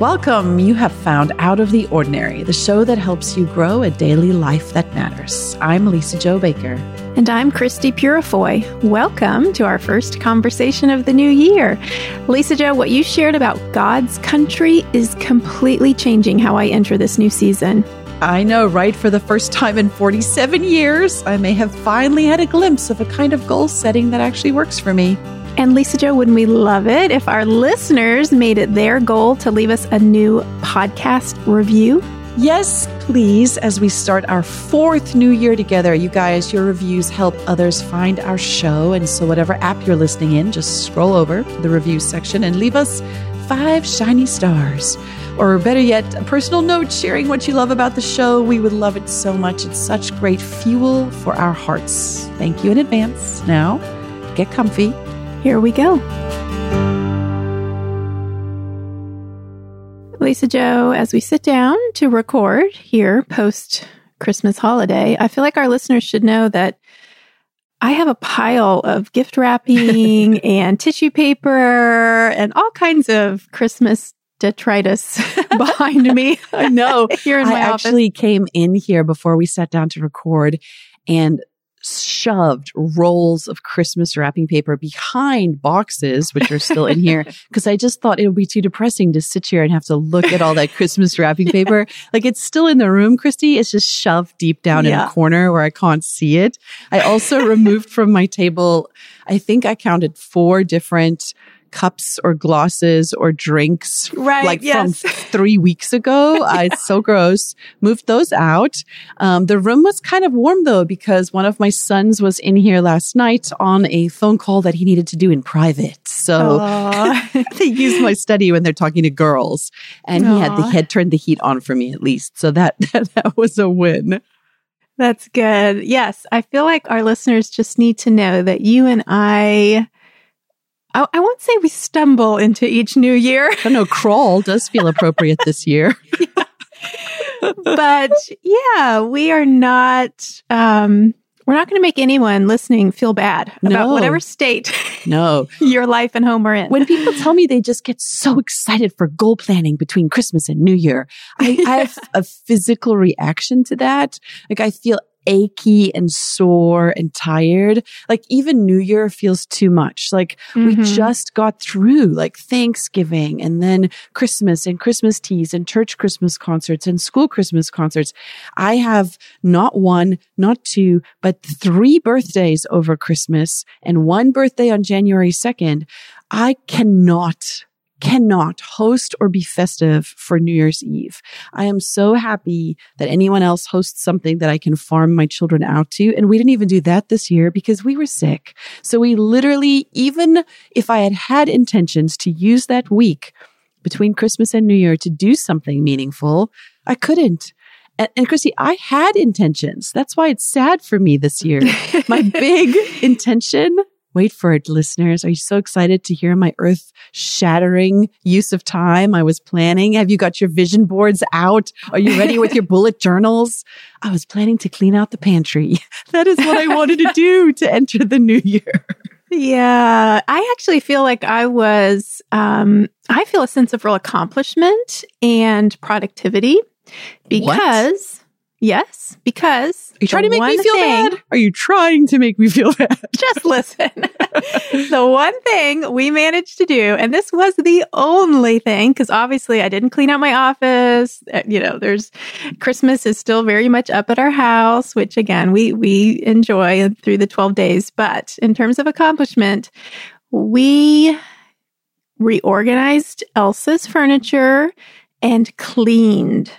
Welcome. You have found Out of the Ordinary, the show that helps you grow a daily life that matters. I'm Lisa Jo Baker. And I'm Christy Purifoy. Welcome to our first conversation of the new year. Lisa Jo, what you shared about God's country is completely changing how I enter this new season. I know, right? For the first time in 47 years, I may have finally had a glimpse of a kind of goal setting that actually works for me. And Lisa Jo, wouldn't we love it if our listeners made it their goal to leave us a new podcast review? Yes, please. As we start our fourth new year together, you guys, your reviews help others find our show. And so whatever app you're listening in, just scroll over to the review section and leave us 5 shiny stars. Or better yet, a personal note sharing what you love about the show. We would love it so much. It's such great fuel for our hearts. Thank you in advance. Now, get comfy. Here we go. Lisa Jo, as we sit down to record here post-Christmas holiday, I feel like our listeners should know that I have a pile of gift wrapping and tissue paper and all kinds of Christmas detritus behind me. I know. Here in my office. I actually came in here before we sat down to record and shoved rolls of Christmas wrapping paper behind boxes, which are still in here, because I just thought it would be too depressing to sit here and have to look at all that Christmas wrapping paper. Like, it's still in the room, Christy. It's just shoved deep down in a corner where I can't see it. I also removed from my table, I think I counted 4 different cups or glasses or drinks, from 3 weeks ago. It's so gross. Moved those out. The room was kind of warm though, because one of my sons was in here last night on a phone call that he needed to do in private. So they use my study when they're talking to girls, and he had turned the heat on for me at least. So that was a win. That's good. Yes, I feel like our listeners just need to know that you and I won't say we stumble into each new year. I know crawl does feel appropriate this year. But we are not, we're not going to make anyone listening feel bad about whatever state your life and home are in. When people tell me they just get so excited for goal planning between Christmas and New Year, I have a physical reaction to that. Like, I feel achy and sore and tired. Like, even New Year feels too much. Like, we just got through like Thanksgiving and then Christmas and Christmas teas and church Christmas concerts and school Christmas concerts. I have not 1, not 2, but 3 birthdays over Christmas and 1 birthday on January 2nd. I cannot host or be festive for New Year's Eve. I am so happy that anyone else hosts something that I can farm my children out to. And we didn't even do that this year because we were sick. So we literally, even if I had intentions to use that week between Christmas and New Year to do something meaningful, I couldn't. And Christy, I had intentions. That's why it's sad for me this year. My big intention. Wait for it, listeners. Are you so excited to hear my earth-shattering use of time I was planning? Have you got your vision boards out? Are you ready with your bullet journals? I was planning to clean out the pantry. That is what I wanted to do to enter the new year. Yeah, I actually feel like I feel a sense of real accomplishment and productivity because... What? Yes, because... Are you trying to make me feel bad? Are you trying to make me feel bad? Just listen. The one thing we managed to do, and this was the only thing, because obviously I didn't clean out my office. There's... Christmas is still very much up at our house, which again, we enjoy through the 12 days. But in terms of accomplishment, we reorganized Elsa's furniture and cleaned.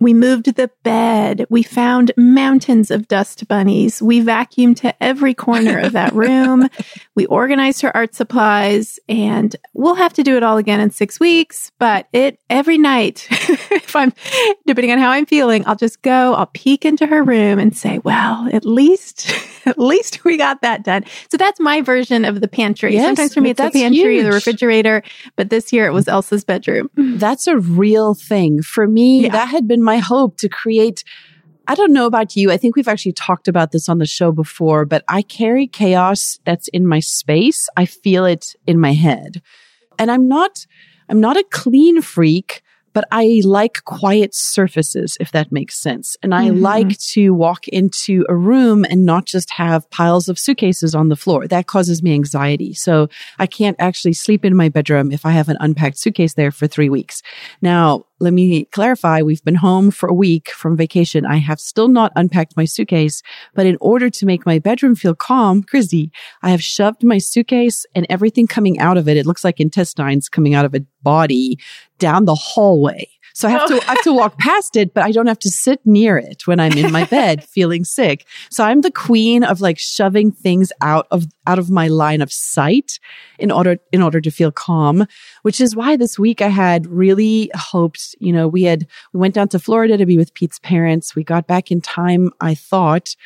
We moved the bed. We found mountains of dust bunnies. We vacuumed to every corner of that room. We organized her art supplies, and we'll have to do it all again in 6 weeks. But every night, depending on how I'm feeling, I'll just go, I'll peek into her room and say, well, at least we got that done. So that's my version of the pantry. Yes, sometimes for me, it's the pantry, the refrigerator, but this year it was Elsa's bedroom. That's a real thing. For me, that had been my hope to create. I don't know about you. I think we've actually talked about this on the show before, but I carry chaos that's in my space. I feel it in my head. And I'm not a clean freak, but I like quiet surfaces, if that makes sense. And I like to walk into a room and not just have piles of suitcases on the floor. That causes me anxiety. So I can't actually sleep in my bedroom if I have an unpacked suitcase there for 3 weeks. Now, let me clarify, we've been home for a week from vacation. I have still not unpacked my suitcase, but in order to make my bedroom feel calm, Chrissy, I have shoved my suitcase and everything coming out of it, it looks like intestines coming out of a body, down the hallway. So I have to walk past it, but I don't have to sit near it when I'm in my bed feeling sick. So I'm the queen of like shoving things out of my line of sight in order to feel calm, which is why this week I had really hoped, we went down to Florida to be with Pete's parents. We got back in time, I thought,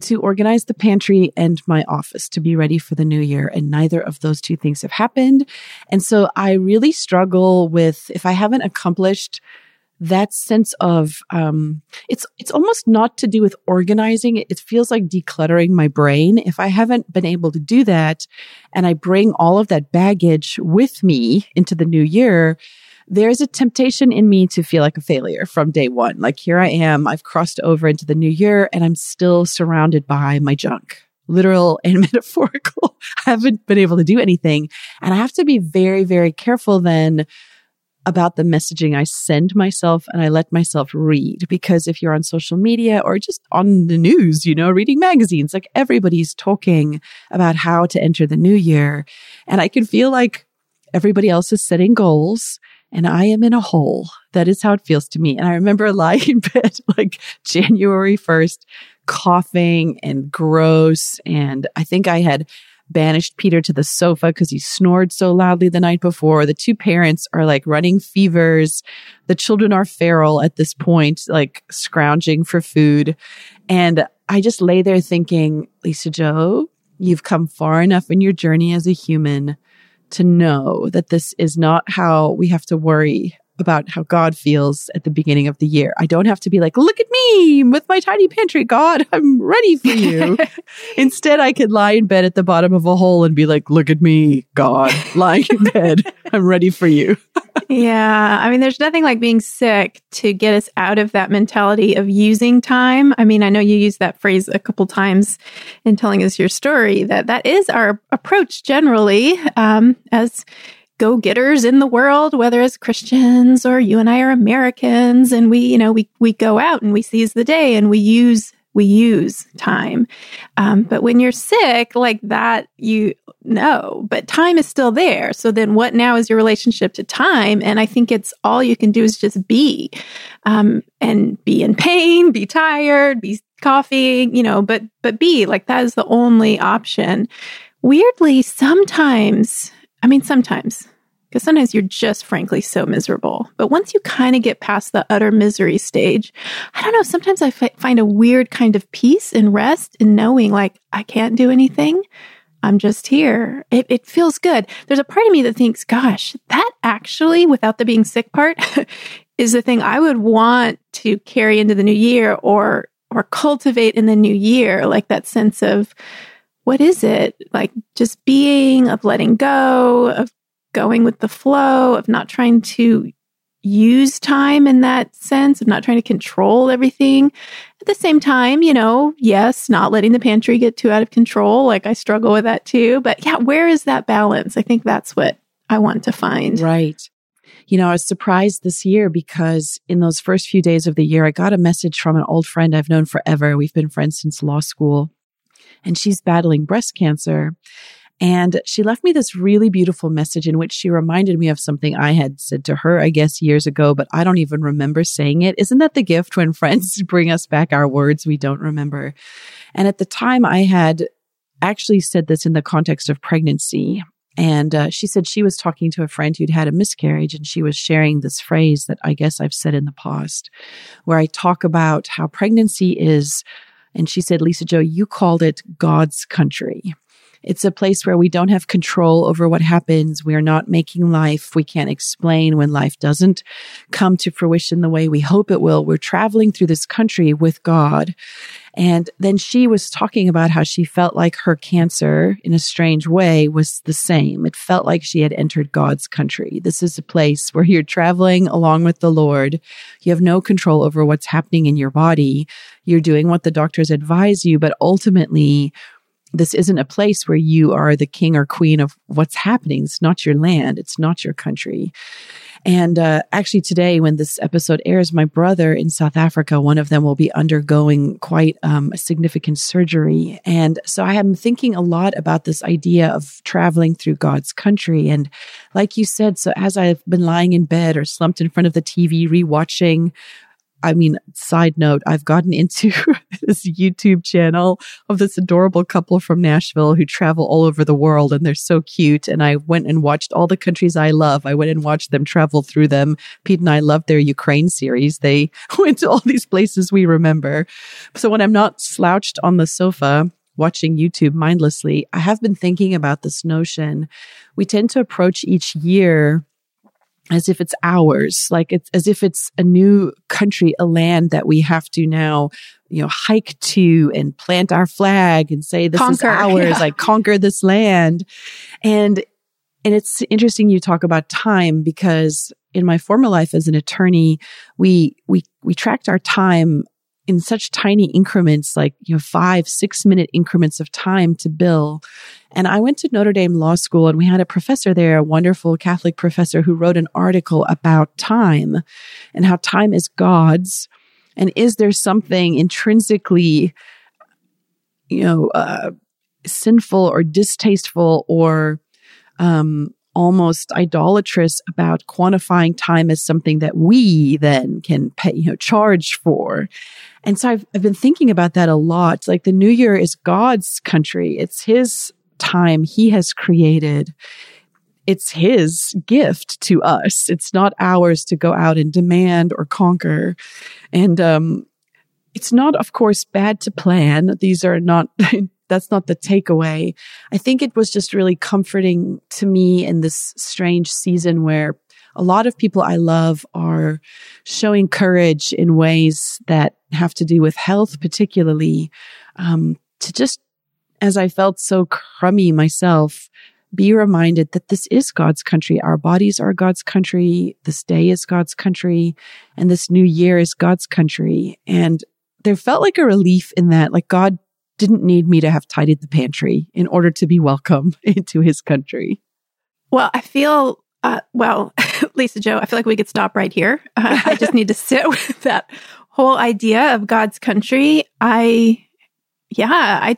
to organize the pantry and my office to be ready for the new year. And neither of those two things have happened. And so I really struggle with, if I haven't accomplished that sense of, it's almost not to do with organizing. It feels like decluttering my brain. If I haven't been able to do that and I bring all of that baggage with me into the new year, there's a temptation in me to feel like a failure from day one. Like, here I am, I've crossed over into the new year, and I'm still surrounded by my junk, literal and metaphorical. I haven't been able to do anything. And I have to be very, very careful then about the messaging I send myself and I let myself read. Because if you're on social media or just on the news, reading magazines, like everybody's talking about how to enter the new year. And I can feel like everybody else is setting goals. And I am in a hole. That is how it feels to me. And I remember lying in bed like January 1st, coughing and gross. And I think I had banished Peter to the sofa because he snored so loudly the night before. The two parents are like running fevers. The children are feral at this point, like scrounging for food. And I just lay there thinking, Lisa Jo, you've come far enough in your journey as a human to know that this is not how we have to worry about how God feels at the beginning of the year. I don't have to be like, look at me with my tiny pantry, God, I'm ready for you. Instead, I could lie in bed at the bottom of a hole and be like, look at me, God, lying in bed, I'm ready for you. Yeah. I mean, there's nothing like being sick to get us out of that mentality of using time. I mean, I know you used that phrase a couple times in telling us your story, that is our approach generally as go-getters in the world, whether as Christians or you and I are Americans, and we go out and we seize the day and we use time. But when you're sick like that, but time is still there. So then what now is your relationship to time? And I think it's all you can do is just be, and be in pain, be tired, be coughing, but be like, that is the only option. Weirdly, sometimes, because sometimes you're just frankly so miserable. But once you kind of get past the utter misery stage, I don't know, sometimes I find a weird kind of peace and rest in knowing like, I can't do anything. I'm just here. It feels good. There's a part of me that thinks, gosh, that actually, without the being sick part, is the thing I would want to carry into the new year or cultivate in the new year, like that sense of, what is it? Like just being, of letting go, of going with the flow, of not trying to use time in that sense, of not trying to control everything. At the same time, yes, not letting the pantry get too out of control. Like I struggle with that too. But yeah, where is that balance? I think that's what I want to find. Right. I was surprised this year because in those first few days of the year, I got a message from an old friend I've known forever. We've been friends since law school. And she's battling breast cancer. And she left me this really beautiful message in which she reminded me of something I had said to her, I guess, years ago, but I don't even remember saying it. Isn't that the gift when friends bring us back our words we don't remember? And at the time, I had actually said this in the context of pregnancy. And she said she was talking to a friend who'd had a miscarriage, and she was sharing this phrase that I guess I've said in the past, where I talk about how pregnancy is. And she said, Lisa Jo, you called it God's country. It's a place where we don't have control over what happens. We are not making life. We can't explain when life doesn't come to fruition the way we hope it will. We're traveling through this country with God. And then she was talking about how she felt like her cancer, in a strange way, was the same. It felt like she had entered God's country. This is a place where you're traveling along with the Lord. You have no control over what's happening in your body. You're doing what the doctors advise you, but ultimately, this isn't a place where you are the king or queen of what's happening. It's not your land. It's not your country. And actually today, when this episode airs, my brother in South Africa, one of them will be undergoing quite a significant surgery. And so I am thinking a lot about this idea of traveling through God's country. And like you said, so as I've been lying in bed or slumped in front of the TV, rewatching, I mean, side note, I've gotten into this YouTube channel of this adorable couple from Nashville who travel all over the world, and they're so cute. And I went and watched all the countries I love. I went and watched them travel through them. Pete and I loved their Ukraine series. They went to all these places we remember. So when I'm not slouched on the sofa watching YouTube mindlessly, I have been thinking about this notion. We tend to approach each year as if it's ours, like it's as if it's a new country, a land that we have to now, hike to and plant our flag and say, this is ours, like conquer this land. And it's interesting you talk about time, because in my former life as an attorney, we tracked our time in such tiny increments, like, 5-6 minute increments of time to bill. And I went to Notre Dame Law School, and we had a professor there, a wonderful Catholic professor, who wrote an article about time and how time is God's. And is there something intrinsically, sinful or distasteful or almost idolatrous about quantifying time as something that we then can pay, charge for? And so I've been thinking about that a lot. Like, the new year is God's country. It's his time he has created. It's his gift to us. It's not ours to go out and demand or conquer. And it's not, of course, bad to plan. These are not... That's not the takeaway. I think it was just really comforting to me in this strange season where a lot of people I love are showing courage in ways that have to do with health, particularly, to just, as I felt so crummy myself, be reminded that this is God's country. Our bodies are God's country. This day is God's country. And this new year is God's country. And there felt like a relief in that, like, God didn't need me to have tidied the pantry in order to be welcome into his country. Well, I feel, Lisa Jo, I feel like we could stop right here. I just need to sit with that whole idea of God's country. I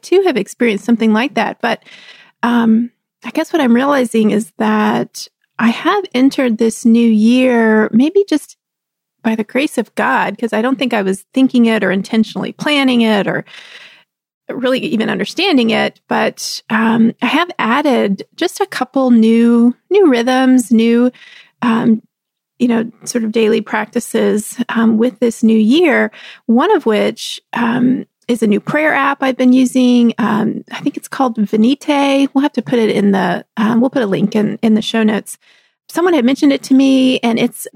too have experienced something like that. But I guess what I'm realizing is that I have entered this new year, maybe just by the grace of God, because I don't think I was thinking it or intentionally planning it or really even understanding it, but I have added just a couple new rhythms, new, sort of daily practices with this new year, one of which is a new prayer app I've been using. I think it's called Venite. We'll have to put it in the, we'll put a link in the show notes. Someone had mentioned it to me, and it's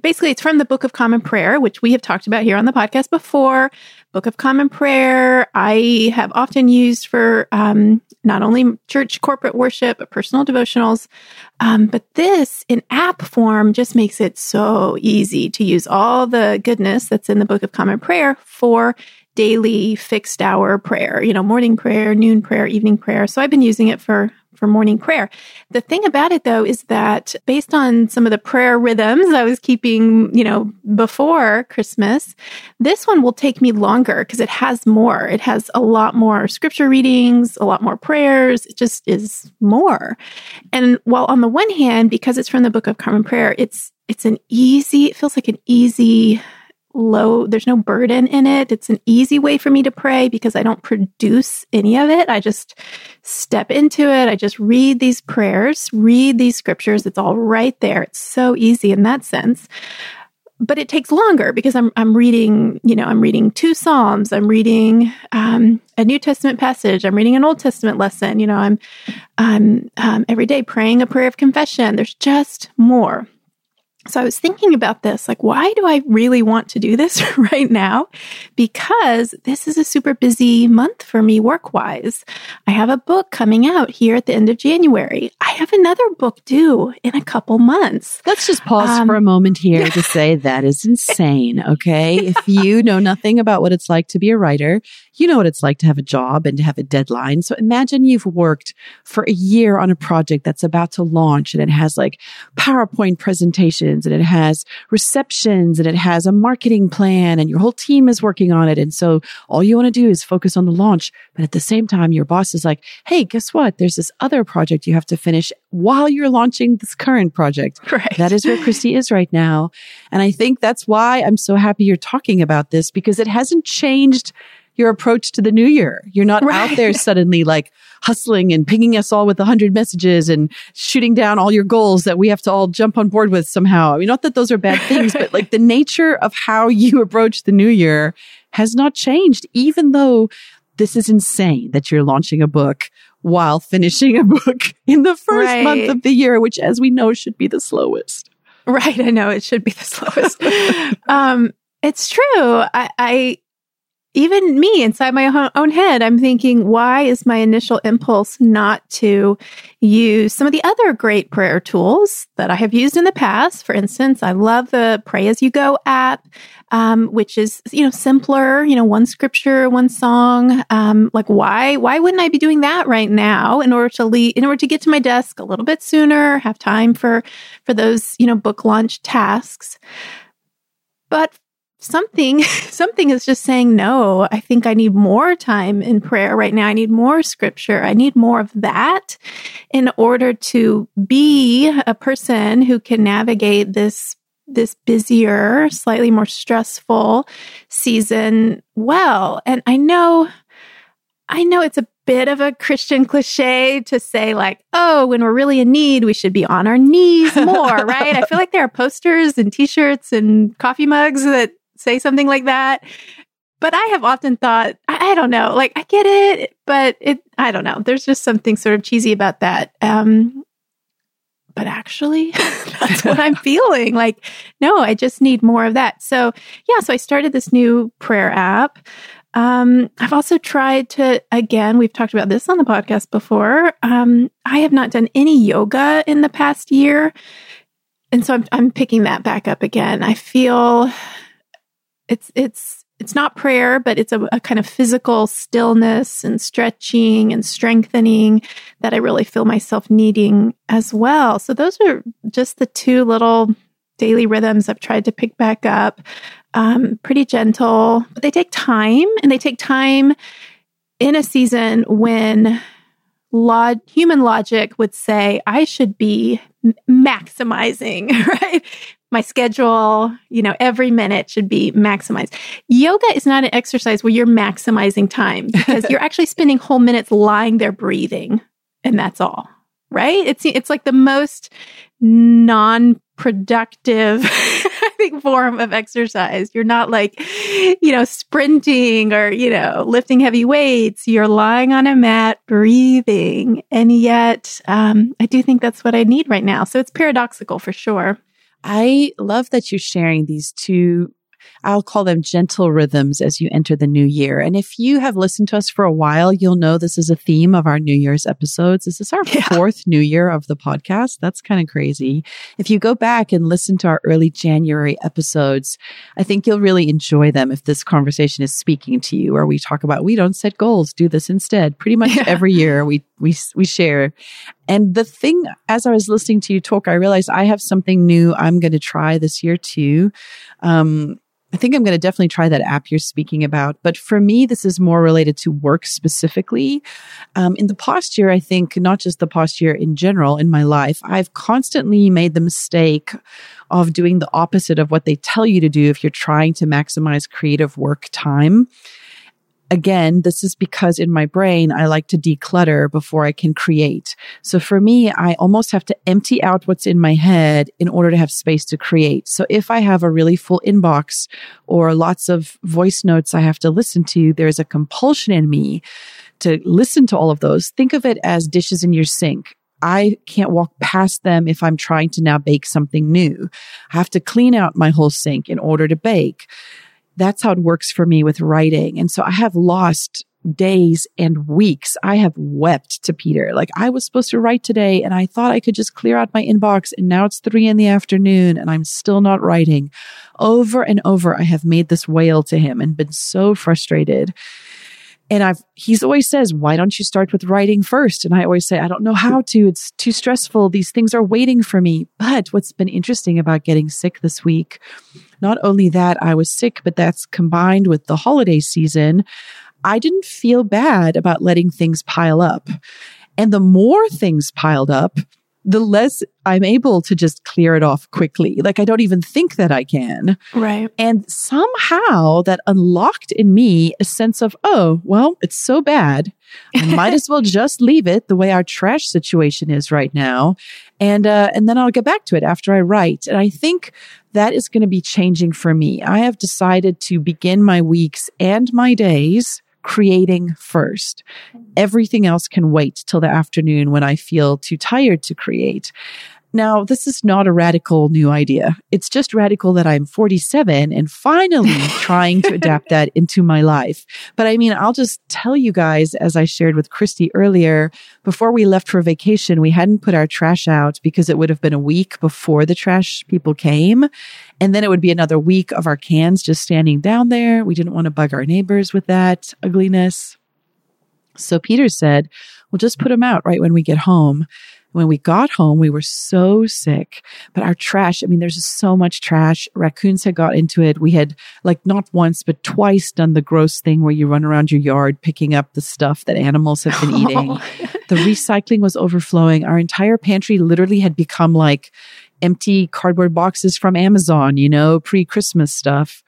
from the Book of Common Prayer, which we have talked about here on the podcast before. Book of Common Prayer, I have often used for not only church corporate worship, but personal devotionals. But this, in app form, just makes it so easy to use all the goodness that's in the Book of Common Prayer for daily fixed hour prayer, morning prayer, noon prayer, evening prayer. So I've been using it for morning prayer. The thing about it, though, is that based on some of the prayer rhythms I was keeping, before Christmas, this one will take me longer because it has more. It has a lot more scripture readings, a lot more prayers. It just is more. And while on the one hand, because it's from the Book of Common Prayer, it feels like an easy low, there's no burden in it. It's an easy way for me to pray because I don't produce any of it. I just step into it. I just read these prayers, read these scriptures. It's all right there. It's so easy in that sense. But it takes longer because I'm reading, I'm reading two Psalms. I'm reading a New Testament passage. I'm reading an Old Testament lesson. I'm every day praying a prayer of confession. There's just more. So I was thinking about this, like, why do I really want to do this right now? Because this is a super busy month for me work-wise. I have a book coming out here at the end of January. I have another book due in a couple months. Let's just pause for a moment here to say that is insane, okay? Yeah. If you know nothing about what it's like to be a writer, you know what it's like to have a job and to have a deadline. So imagine you've worked for a year on a project that's about to launch, and it has like PowerPoint presentations, and it has receptions, and it has a marketing plan, and your whole team is working on it. And so all you want to do is focus on the launch. But at the same time, your boss is like, hey, guess what? There's this other project you have to finish while you're launching this current project. Right. That is where Christy is right now. And I think that's why I'm so happy you're talking about this, because it hasn't changed your approach to the new year. You're not out there suddenly like hustling and pinging us all with 100 messages and shooting down all your goals that we have to all jump on board with somehow. I mean, not that those are bad things, but like the nature of how you approach the new year has not changed, even though this is insane that you're launching a book while finishing a book in the first month of the year, which, as we know, should be the slowest. Right. I know it should be the slowest. It's true. Even me, inside my own head, I'm thinking, why is my initial impulse not to use some of the other great prayer tools that I have used in the past? For instance, I love the Pray As You Go app, which is, simpler, one scripture, one song. Why wouldn't I be doing that right now in order to get to my desk a little bit sooner, have time for those, book launch tasks? But Something is just saying, no, I think I need more time in prayer right now. I need more scripture. I need more of that in order to be a person who can navigate this busier, slightly more stressful season well. And I know it's a bit of a Christian cliche to say, like, oh, when we're really in need, we should be on our knees more, right? I feel like there are posters and T-shirts and coffee mugs that say something like that. But I have often thought, I don't know, like, I get it, but I don't know. There's just something sort of cheesy about that. But actually, that's what I'm feeling. Like, no, I just need more of that. So I started this new prayer app. I've also tried to, again, we've talked about this on the podcast before. I have not done any yoga in the past year. And so I'm picking that back up again. I feel it's not prayer, but it's a kind of physical stillness and stretching and strengthening that I really feel myself needing as well. So those are just the two little daily rhythms I've tried to pick back up. Pretty gentle, but they take time, and they take time in a season when human logic would say I should be maximizing, right? My schedule, every minute should be maximized. Yoga is not an exercise where you're maximizing time, because you're actually spending whole minutes lying there breathing, and that's all, right? It's like the most non-productive, I think, form of exercise. You're not like, sprinting or, lifting heavy weights. You're lying on a mat, breathing. And yet, I do think that's what I need right now. So it's paradoxical for sure. I love that you're sharing these two, I'll call them gentle rhythms, as you enter the new year. And if you have listened to us for a while, you'll know this is a theme of our New Year's episodes. This is our fourth New Year of the podcast. That's kind of crazy. If you go back and listen to our early January episodes, I think you'll really enjoy them if this conversation is speaking to you, where we talk about, we don't set goals, do this instead. Pretty much every year we share. And the thing, as I was listening to you talk, I realized I have something new I'm going to try this year too. I think I'm going to definitely try that app you're speaking about. But for me, this is more related to work specifically. In the past year, I think, not just the past year in general in my life, I've constantly made the mistake of doing the opposite of what they tell you to do if you're trying to maximize creative work time. Again, this is because in my brain, I like to declutter before I can create. So for me, I almost have to empty out what's in my head in order to have space to create. So if I have a really full inbox or lots of voice notes I have to listen to, there's a compulsion in me to listen to all of those. Think of it as dishes in your sink. I can't walk past them if I'm trying to now bake something new. I have to clean out my whole sink in order to bake. That's how it works for me with writing. And so I have lost days and weeks. I have wept to Peter. Like, I was supposed to write today and I thought I could just clear out my inbox, and now it's 3 p.m. and I'm still not writing. Over and over, I have made this wail to him and been so frustrated. And he's always says, why don't you start with writing first? And I always say, I don't know how to. It's too stressful. These things are waiting for me. But what's been interesting about getting sick this week, not only that I was sick, but that's combined with the holiday season. I didn't feel bad about letting things pile up. And the more things piled up, the less I'm able to just clear it off quickly. Like, I don't even think that I can. Right. And somehow that unlocked in me a sense of, oh, well, it's so bad. I might as well just leave it the way our trash situation is right now. And then I'll get back to it after I write. And I think that is going to be changing for me. I have decided to begin my weeks and my days creating first. Everything else can wait till the afternoon when I feel too tired to create. Now, this is not a radical new idea. It's just radical that I'm 47 and finally trying to adapt that into my life. But I mean, I'll just tell you guys, as I shared with Christy earlier, before we left for vacation, we hadn't put our trash out because it would have been a week before the trash people came. And then it would be another week of our cans just standing down there. We didn't want to bug our neighbors with that ugliness. So Peter said, we'll just put them out right when we get home. When we got home, we were so sick, but our trash, I mean, there's just so much trash. Raccoons had got into it. We had, like, not once, but twice done the gross thing where you run around your yard picking up the stuff that animals have been eating. The recycling was overflowing. Our entire pantry literally had become like empty cardboard boxes from Amazon, you know, pre-Christmas stuff.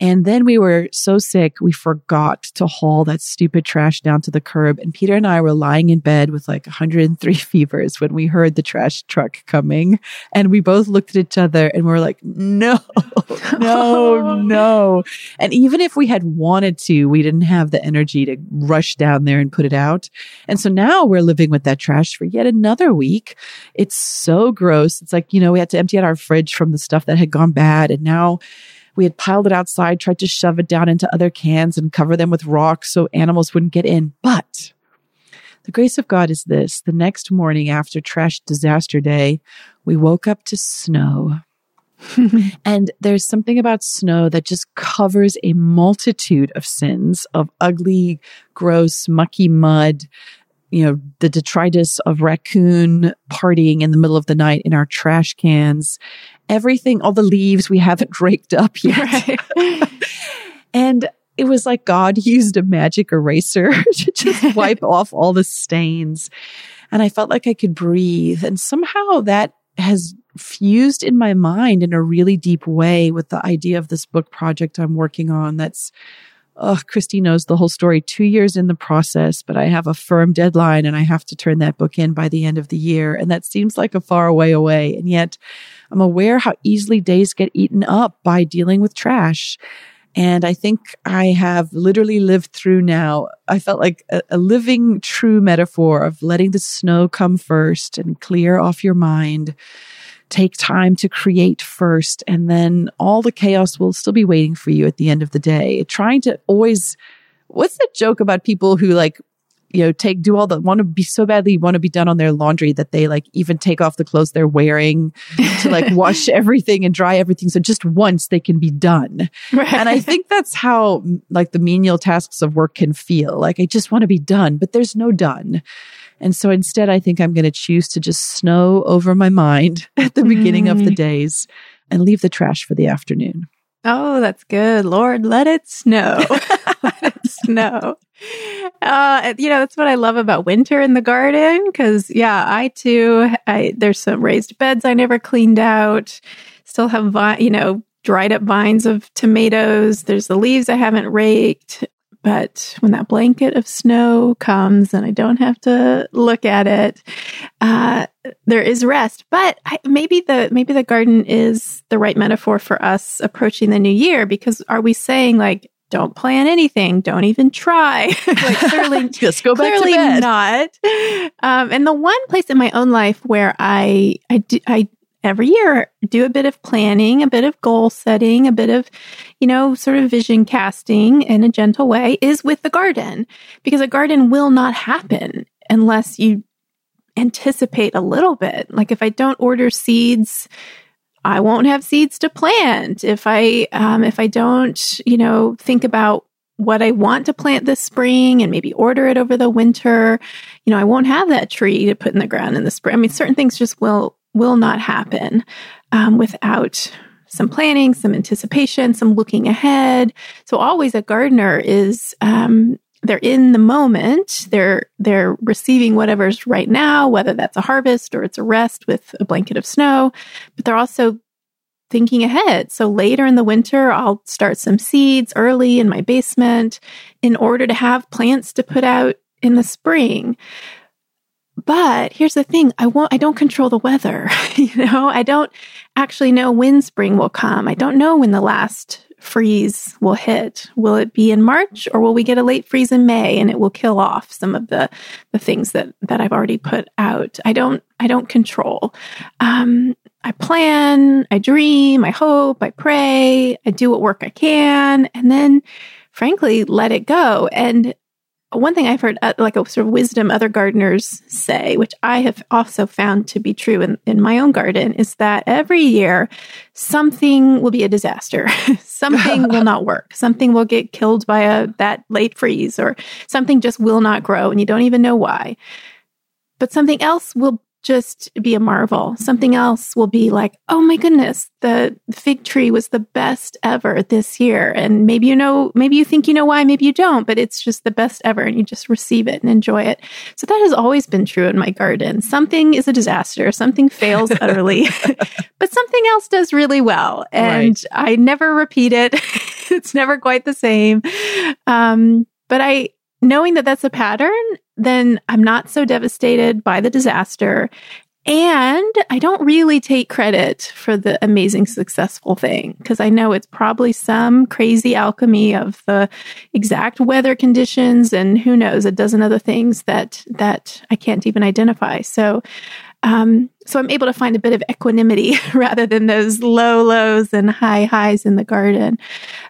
And then we were so sick, we forgot to haul that stupid trash down to the curb. And Peter and I were lying in bed with like 103 fevers when we heard the trash truck coming. And we both looked at each other and we were like, no. And even if we had wanted to, we didn't have the energy to rush down there and put it out. And so now we're living with that trash for yet another week. It's so gross. It's like, you know, we had to empty out our fridge from the stuff that had gone bad. And now we had piled it outside, tried to shove it down into other cans and cover them with rocks so animals wouldn't get in. But the grace of God is this. The next morning after Trash Disaster Day, we woke up to snow. And there's something about snow that just covers a multitude of sins, of ugly, gross, mucky mud, you know, the detritus of raccoon partying in the middle of the night in our trash cans, everything, all the leaves we haven't raked up yet. Right. And it was like God used a magic eraser to just wipe off all the stains. And I felt like I could breathe. And somehow that has fused in my mind in a really deep way with the idea of this book project I'm working on that's, oh, Christy knows the whole story, 2 years in the process, but I have a firm deadline and I have to turn that book in by the end of the year. And that seems like a far way away. And yet I'm aware how easily days get eaten up by dealing with trash. And I think I have literally lived through now, I felt like a living true metaphor of letting the snow come first and clear off your mind. Take time to create first, and then all the chaos will still be waiting for you at the end of the day. Trying to always, what's that joke about people who, like, you know, want to be done on their laundry that they like even take off the clothes they're wearing to like wash everything and dry everything. So just once they can be done. Right. And I think that's how like the menial tasks of work can feel. Like I just want to be done, but there's no done. And so instead, I think I'm going to choose to just snow over my mind at the beginning of the days and leave the trash for the afternoon. Oh, that's good. Lord, let it snow. Let it snow. You know, that's what I love about winter in the garden because, yeah, I too, there's some raised beds I never cleaned out, still have, dried up vines of tomatoes. There's the leaves I haven't raked. But when that blanket of snow comes and I don't have to look at it, there is rest. But maybe the garden is the right metaphor for us approaching the new year, because are we saying like don't plan anything. Don't even try. Clearly, just go back to bed. Not. And the one place in my own life where I every year do a bit of planning, a bit of goal setting, a bit of, sort of vision casting in a gentle way is with the garden, because a garden will not happen unless you anticipate a little bit. Like if I don't order seeds, I won't have seeds to plant. If I don't, think about what I want to plant this spring and maybe order it over the winter, I won't have that tree to put in the ground in the spring. Certain things just will not happen without some planning, some anticipation, some looking ahead. So always a gardener is, they're in the moment, they're receiving whatever's right now, whether that's a harvest or it's a rest with a blanket of snow, but they're also thinking ahead. So later in the winter, I'll start some seeds early in my basement in order to have plants to put out in the spring. But here's the thing, I don't control the weather. I don't actually know when spring will come. I don't know when the last freeze will hit. Will it be in March, or will we get a late freeze in May and it will kill off some of the things that I've already put out? I don't control. I plan, I dream, I hope, I pray, I do what work I can, and then frankly, let it go. And one thing I've heard, a sort of wisdom other gardeners say, which I have also found to be true in my own garden, is that every year something will be a disaster. Something will not work. Something will get killed by that late freeze, or something just will not grow and you don't even know why. But something else will just be a marvel. Something else will be like, oh my goodness, the fig tree was the best ever this year. And maybe you think you know why, maybe you don't, but it's just the best ever and you just receive it and enjoy it. So that has always been true in my garden. Something is a disaster. Something fails utterly, but something else does really well. And right. I never repeat it. It's never quite the same. But knowing that that's a pattern, then I'm not so devastated by the disaster, and I don't really take credit for the amazing successful thing, because I know it's probably some crazy alchemy of the exact weather conditions and who knows, a dozen other things that I can't even identify. So I'm able to find a bit of equanimity rather than those low lows and high highs in the garden.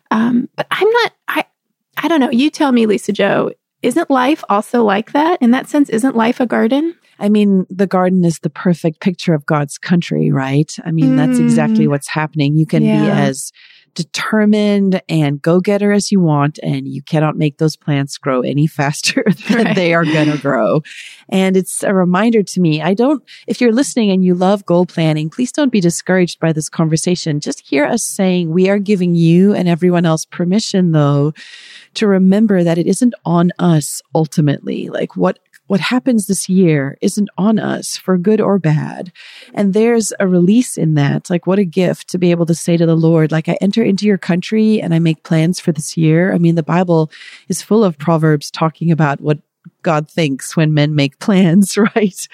But I'm not, I don't know, you tell me, Lisa Jo, isn't life also like that? In that sense, isn't life a garden? I mean, the garden is the perfect picture of God's country, right? I mean, that's exactly what's happening. You can be as determined and go-getter as you want, and you cannot make those plants grow any faster than they are going to grow. And it's a reminder to me, if you're listening and you love goal planning, please don't be discouraged by this conversation. Just hear us saying we are giving you and everyone else permission, though, to remember that it isn't on us ultimately. Like what happens this year isn't on us for good or bad. And there's a release in that. Like, what a gift to be able to say to the Lord, like, I enter into your country and I make plans for this year. I mean, the Bible is full of proverbs talking about what God thinks when men make plans, right?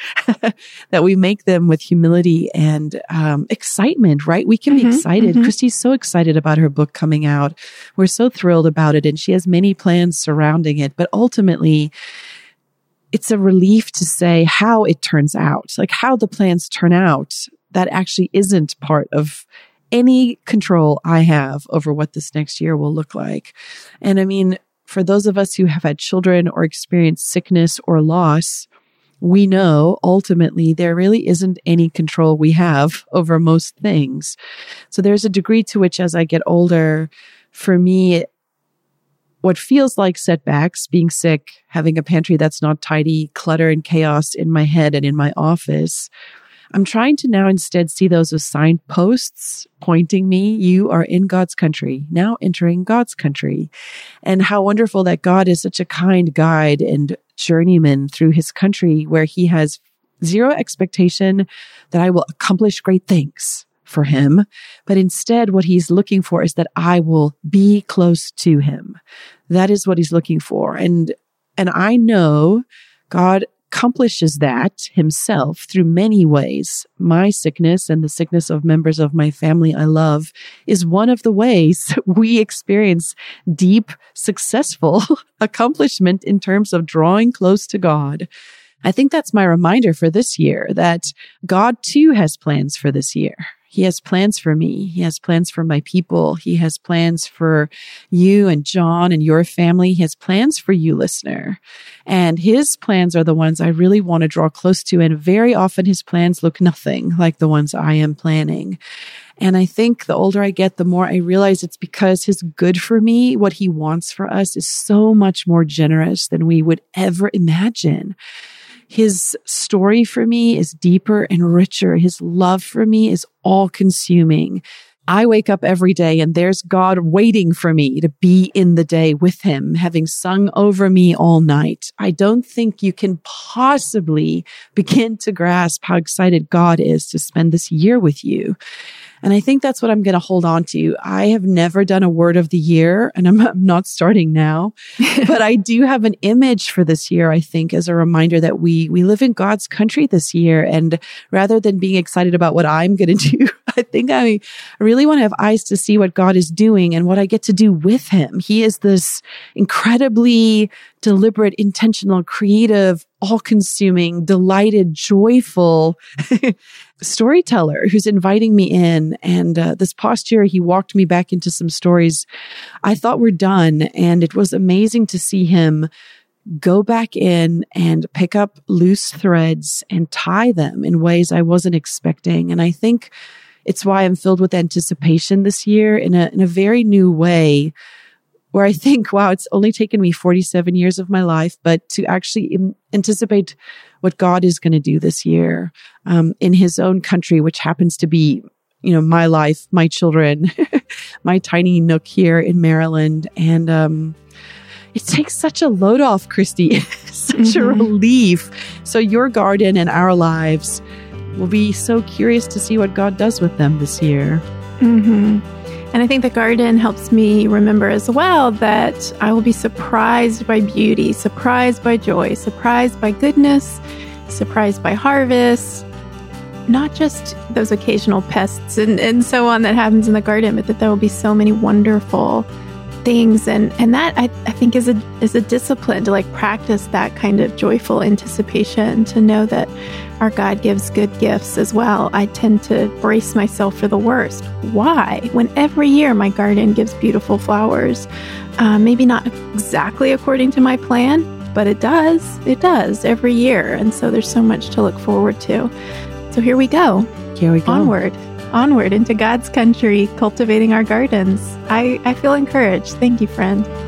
That we make them with humility and excitement, right? We can be excited. Mm-hmm. Christy's so excited about her book coming out. We're so thrilled about it, and she has many plans surrounding it. But ultimately, it's a relief to say how it turns out, like how the plans turn out. That actually isn't part of any control I have over what this next year will look like. And I mean, for those of us who have had children or experienced sickness or loss, we know ultimately there really isn't any control we have over most things. So there's a degree to which, as I get older, for me, what feels like setbacks, being sick, having a pantry that's not tidy, clutter and chaos in my head and in my office, I'm trying to now instead see those as signposts pointing me, you are in God's country, now entering God's country. And how wonderful that God is such a kind guide and journeyman through his country, where he has zero expectation that I will accomplish great things for him, but instead what he's looking for is that I will be close to him. That is what he's looking for. And I know God accomplishes that himself through many ways. My sickness and the sickness of members of my family I love is one of the ways we experience deep, successful accomplishment in terms of drawing close to God. I think that's my reminder for this year, that God too has plans for this year. He has plans for me. He has plans for my people. He has plans for you and John and your family. He has plans for you, listener. And his plans are the ones I really want to draw close to. And very often his plans look nothing like the ones I am planning. And I think the older I get, the more I realize it's because his good for me, what he wants for us, is so much more generous than we would ever imagine. His story for me is deeper and richer. His love for me is all-consuming. I wake up every day and there's God waiting for me to be in the day with him, having sung over me all night. I don't think you can possibly begin to grasp how excited God is to spend this year with you. And I think that's what I'm going to hold on to. I have never done a word of the year, and I'm not starting now, but I do have an image for this year, I think, as a reminder that we live in God's country this year. And rather than being excited about what I'm going to do, I think I really want to have eyes to see what God is doing and what I get to do with him. He is this incredibly deliberate, intentional, creative, all-consuming, delighted, joyful storyteller who's inviting me in. And this past year, he walked me back into some stories I thought were done. And it was amazing to see him go back in and pick up loose threads and tie them in ways I wasn't expecting. And I think it's why I'm filled with anticipation this year in a very new way, where I think, wow, it's only taken me 47 years of my life, but to actually anticipate what God is going to do this year in his own country, which happens to be, my life, my children, my tiny nook here in Maryland. And it takes such a load off, Christy, such a relief. So your garden and our lives will be so curious to see what God does with them this year. Mm-hmm. And I think the garden helps me remember as well that I will be surprised by beauty, surprised by joy, surprised by goodness, surprised by harvest, not just those occasional pests and so on that happens in the garden, but that there will be so many wonderful things. And that I think is a discipline to practice that kind of joyful anticipation, to know that our God gives good gifts as well. I tend to brace myself for the worst. Why? When every year my garden gives beautiful flowers, maybe not exactly according to my plan, but it does every year. And so there's so much to look forward to. So here we go. Onward into God's country, cultivating our gardens. I feel encouraged. Thank you, friend.